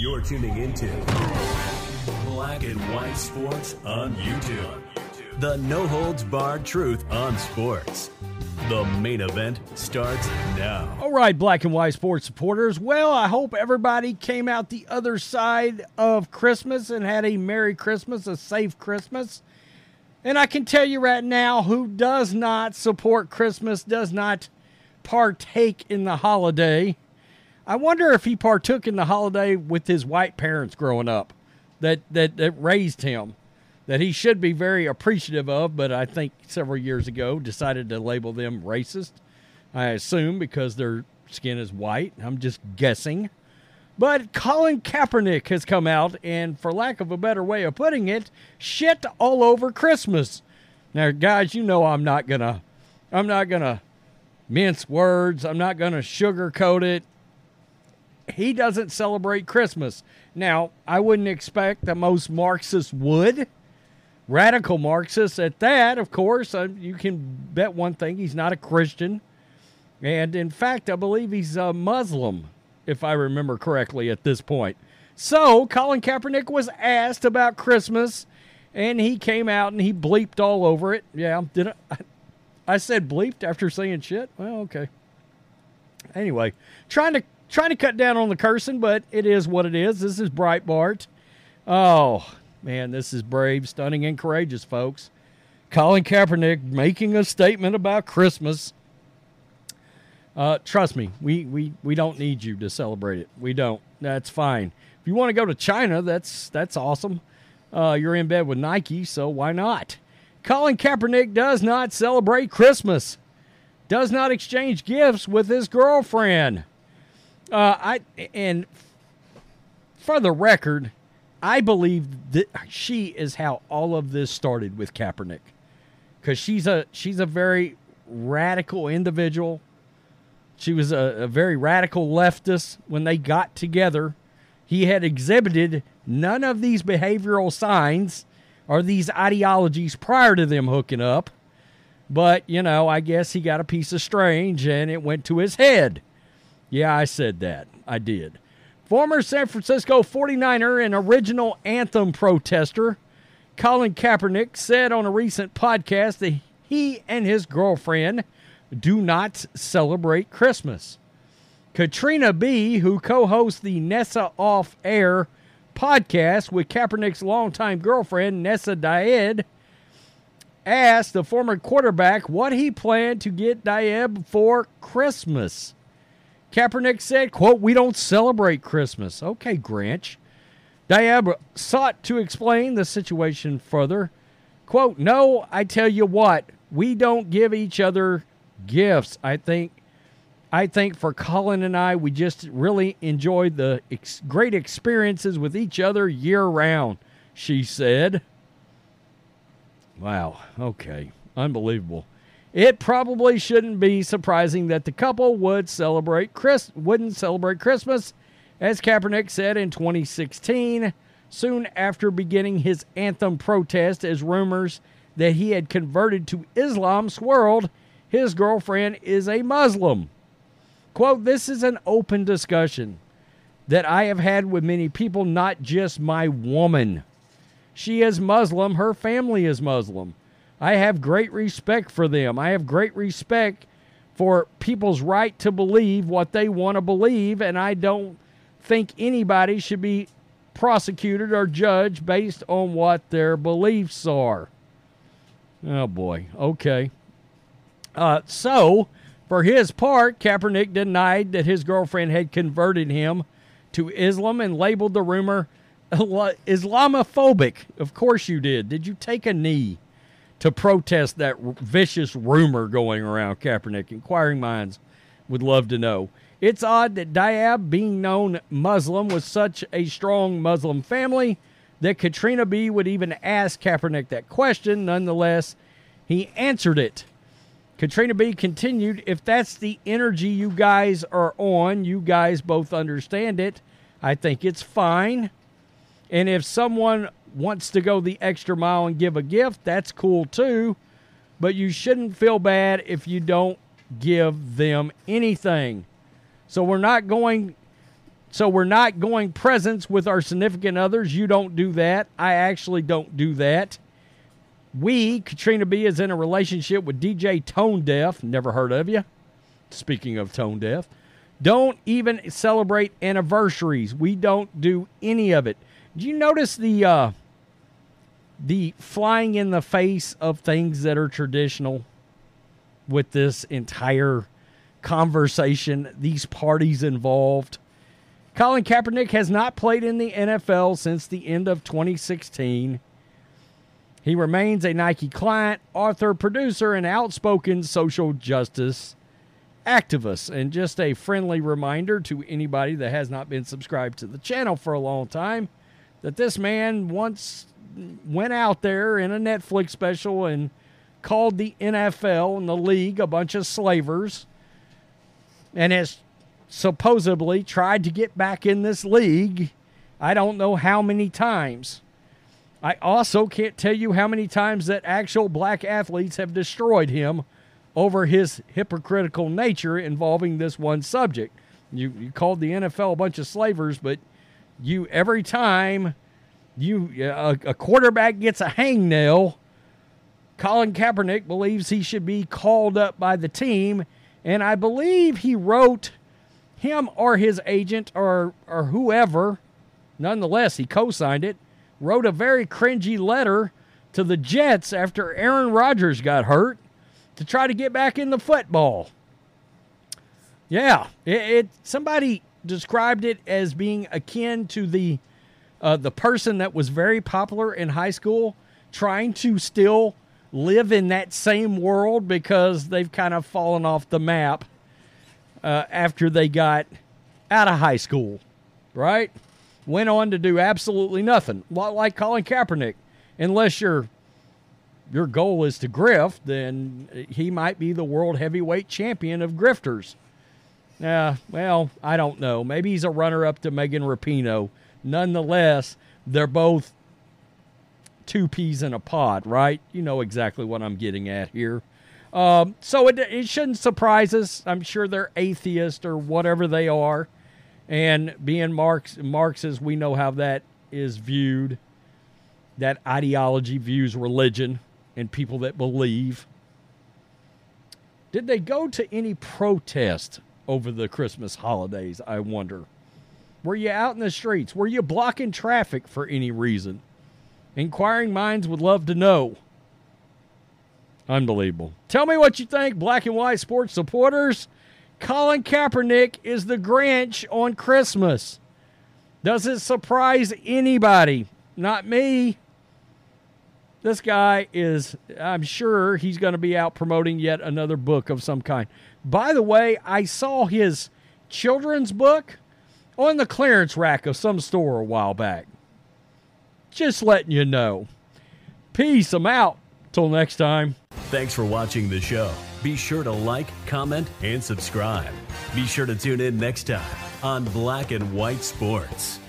You're tuning into Black and White Sports on YouTube. The no-holds-barred truth on sports. The main event starts now. All right, Black and White Sports supporters. Well, I hope everybody came out the other side of Christmas and had a Merry Christmas, a safe Christmas. And I can tell you right now, who does not support Christmas, does not partake in the holiday. I wonder if he partook in the holiday with his white parents growing up that raised him, that he should be very appreciative of, but I think several years ago decided to label them racist, I assume, because their skin is white. I'm just guessing. But Colin Kaepernick has come out and, for lack of a better way of putting it, shit all over Christmas. Now, guys, you know I'm not gonna mince words. I'm not gonna sugarcoat it. He doesn't celebrate Christmas. Now, I wouldn't expect that most Marxists would. Radical Marxists at that, of course. You can bet one thing, he's not a Christian. And in fact, I believe he's a Muslim, if I remember correctly at this point. So, Colin Kaepernick was asked about Christmas, and he came out and he bleeped all over it. Yeah, did I said bleeped after saying shit? Well, okay. Anyway, trying to cut down on the cursing, but it is what it is. This is Breitbart. Oh, man, this is brave, stunning, and courageous, folks. Colin Kaepernick making a statement about Christmas. Trust me, we don't need you to celebrate it. We don't. That's fine. If you want to go to China, that's awesome. You're in bed with Nike, so why not? Colin Kaepernick does not celebrate Christmas. Does not exchange gifts with his girlfriend. And for the record, I believe that she is how all of this started with Kaepernick, because she's a very radical individual. She was a very radical leftist. When they got together, he had exhibited none of these behavioral signs or these ideologies prior to them hooking up. But, you know, I guess he got a piece of strange and it went to his head. Yeah, I said that. I did. Former San Francisco 49er and original anthem protester Colin Kaepernick said on a recent podcast that he and his girlfriend do not celebrate Christmas. Katrina B., who co-hosts the Nessa Off-Air podcast with Kaepernick's longtime girlfriend, Nessa Diab, asked the former quarterback what he planned to get Diab for Christmas. Kaepernick said, quote, "We don't celebrate Christmas." Okay, Grinch. Diab sought to explain the situation further. Quote, "No, I tell you what, we don't give each other gifts. I think for Colin and I, we just really enjoy the great experiences with each other year round," she said. Wow. Okay. Unbelievable. It probably shouldn't be surprising that the couple wouldn't celebrate Christmas, as Kaepernick said in 2016, soon after beginning his anthem protest, as rumors that he had converted to Islam swirled. His girlfriend is a Muslim. Quote, "This is an open discussion that I have had with many people, not just my woman. She is Muslim. Her family is Muslim. I have great respect for them. I have great respect for people's right to believe what they want to believe, and I don't think anybody should be prosecuted or judged based on what their beliefs are." Oh, boy. Okay. So, for his part, Kaepernick denied that his girlfriend had converted him to Islam and labeled the rumor Islamophobic. Of course you did. Did you take a knee to protest that vicious rumor going around, Kaepernick? Inquiring minds would love to know. It's odd that Diab, being known Muslim, was such a strong Muslim family that Katrina B. would even ask Kaepernick that question. Nonetheless, he answered it. Katrina B. continued, "If that's the energy you guys are on, you guys both understand it. I think it's fine. And if someone wants to go the extra mile and give a gift, that's cool too, but you shouldn't feel bad if you don't give them anything. So we're not going So we're not going presents with our significant others. You don't do that. I actually don't do that. We, Katrina B., is in a relationship with DJ Tone Deaf. Never heard of you. Speaking of tone deaf. Don't even celebrate anniversaries. We don't do any of it. Do you notice the flying in the face of things that are traditional with this entire conversation, these parties involved? Colin Kaepernick has not played in the NFL since the end of 2016. He remains a Nike client, author, producer, and outspoken social justice activists. And just a friendly reminder to anybody that has not been subscribed to the channel for a long time that this man once went out there in a Netflix special and called the NFL and the league a bunch of slavers and has supposedly tried to get back in this league I don't know how many times. I also can't tell you how many times that actual black athletes have destroyed him over his hypocritical nature involving this one subject. You called the NFL a bunch of slavers, but you every time a quarterback gets a hangnail, Colin Kaepernick believes he should be called up by the team, and I believe he wrote him or his agent or whoever, nonetheless, he co-signed it, wrote a very cringy letter to the Jets after Aaron Rodgers got hurt, to try to get back in the football. Yeah, somebody described it as being akin to the person that was very popular in high school trying to still live in that same world because they've kind of fallen off the map after they got out of high school, right? Went on to do absolutely nothing. A lot like Colin Kaepernick, unless your goal is to grift, then he might be the world heavyweight champion of grifters. Well, I don't know. Maybe he's a runner-up to Megan Rapinoe. Nonetheless, they're both two peas in a pod, right? You know exactly what I'm getting at here. So it shouldn't surprise us. I'm sure they're atheist or whatever they are. And being Marxists, we know how that is viewed. That ideology views religion. And people that believe. Did they go to any protest over the Christmas holidays, I wonder? Were you out in the streets? Were you blocking traffic for any reason? Inquiring minds would love to know. Unbelievable. Tell me what you think, Black and White Sports supporters. Colin Kaepernick is the Grinch on Christmas. Does it surprise anybody? Not me. This guy is, I'm sure he's going to be out promoting yet another book of some kind. By the way, I saw his children's book on the clearance rack of some store a while back. Just letting you know. Peace, I'm out. Till next time. Thanks for watching the show. Be sure to like, comment, and subscribe. Be sure to tune in next time on Black and White Sports.